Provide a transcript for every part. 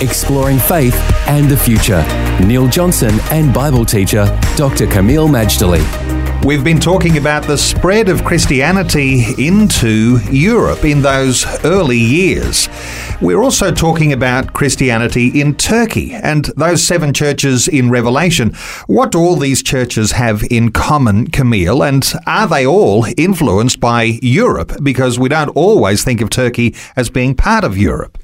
Exploring faith and the future. Neil Johnson and Bible teacher Dr. Camille Majdali. We've been talking about the spread of Christianity into Europe in those early years. We're also talking about Christianity in Turkey and those seven churches in Revelation. What do all these churches have in common, Camille? And are they all influenced by Europe? Because we don't always think of Turkey as being part of Europe.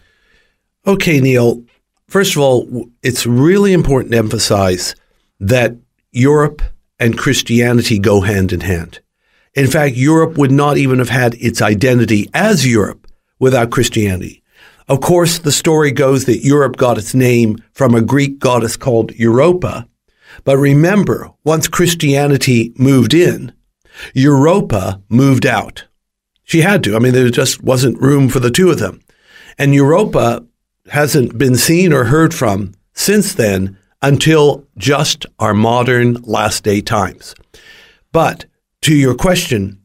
Okay, Neil. First of all, it's really important to emphasize that Europe and Christianity go hand in hand. In fact, Europe would not even have had its identity as Europe without Christianity. Of course, the story goes that Europe got its name from a Greek goddess called Europa. But remember, once Christianity moved in, Europa moved out. She had to. I mean, there just wasn't room for the two of them. And Europa hasn't been seen or heard from since then until just our modern last day times. But to your question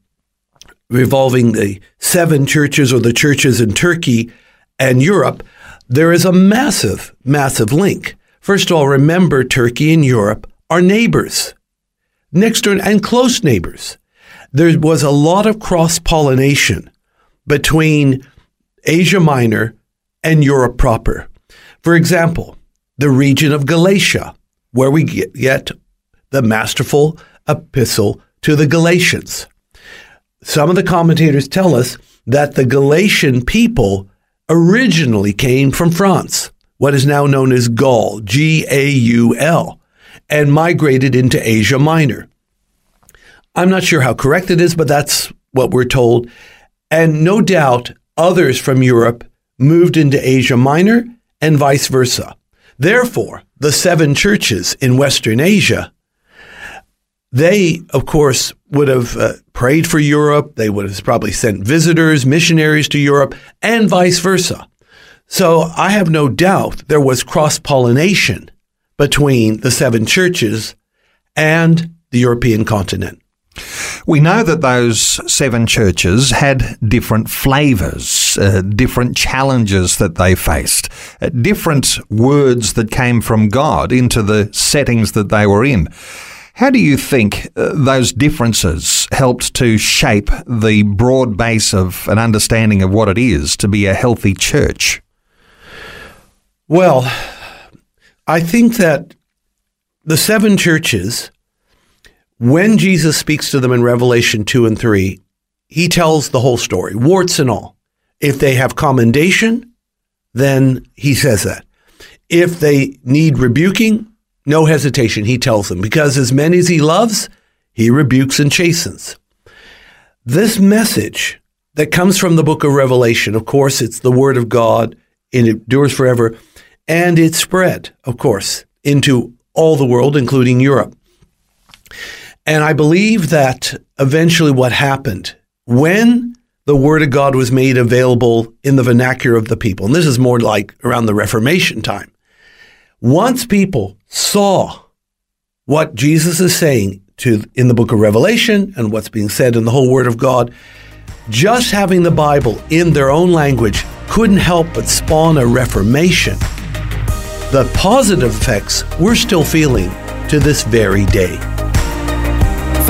revolving the seven churches or the churches in Turkey and Europe, there is a massive, massive link. First of all, remember Turkey and Europe are neighbors, next door and close neighbors. There was a lot of cross-pollination between Asia Minor and Europe proper. For example, the region of Galatia, where we get the masterful epistle to the Galatians. Some of the commentators tell us that the Galatian people originally came from France, what is now known as Gaul, G-A-U-L, and migrated into Asia Minor. I'm not sure how correct it is, but that's what we're told. And no doubt others from Europe moved into Asia Minor and vice versa. Therefore, the seven churches in Western Asia, they, of course, would have prayed for Europe. They would have probably sent visitors, missionaries to Europe, and vice versa. So I have no doubt there was cross-pollination between the seven churches and the European continent. We know that those seven churches had different flavours, different challenges that they faced, different words that came from God into the settings that they were in. How do you think those differences helped to shape the broad base of an understanding of what it is to be a healthy church? Well, I think that the seven churches, when Jesus speaks to them in Revelation 2 and 3, he tells the whole story, warts and all. If they have commendation, then he says that. If they need rebuking, no hesitation, he tells them, because as many as he loves, he rebukes and chastens. This message that comes from the book of Revelation, of course, it's the word of God, it endures forever, and it spread, of course, into all the world, including Europe. And I believe that eventually what happened, when the Word of God was made available in the vernacular of the people, and this is more like around the Reformation time, once people saw what Jesus is saying in the book of Revelation and what's being said in the whole Word of God, just having the Bible in their own language couldn't help but spawn a Reformation. The positive effects we're still feeling to this very day.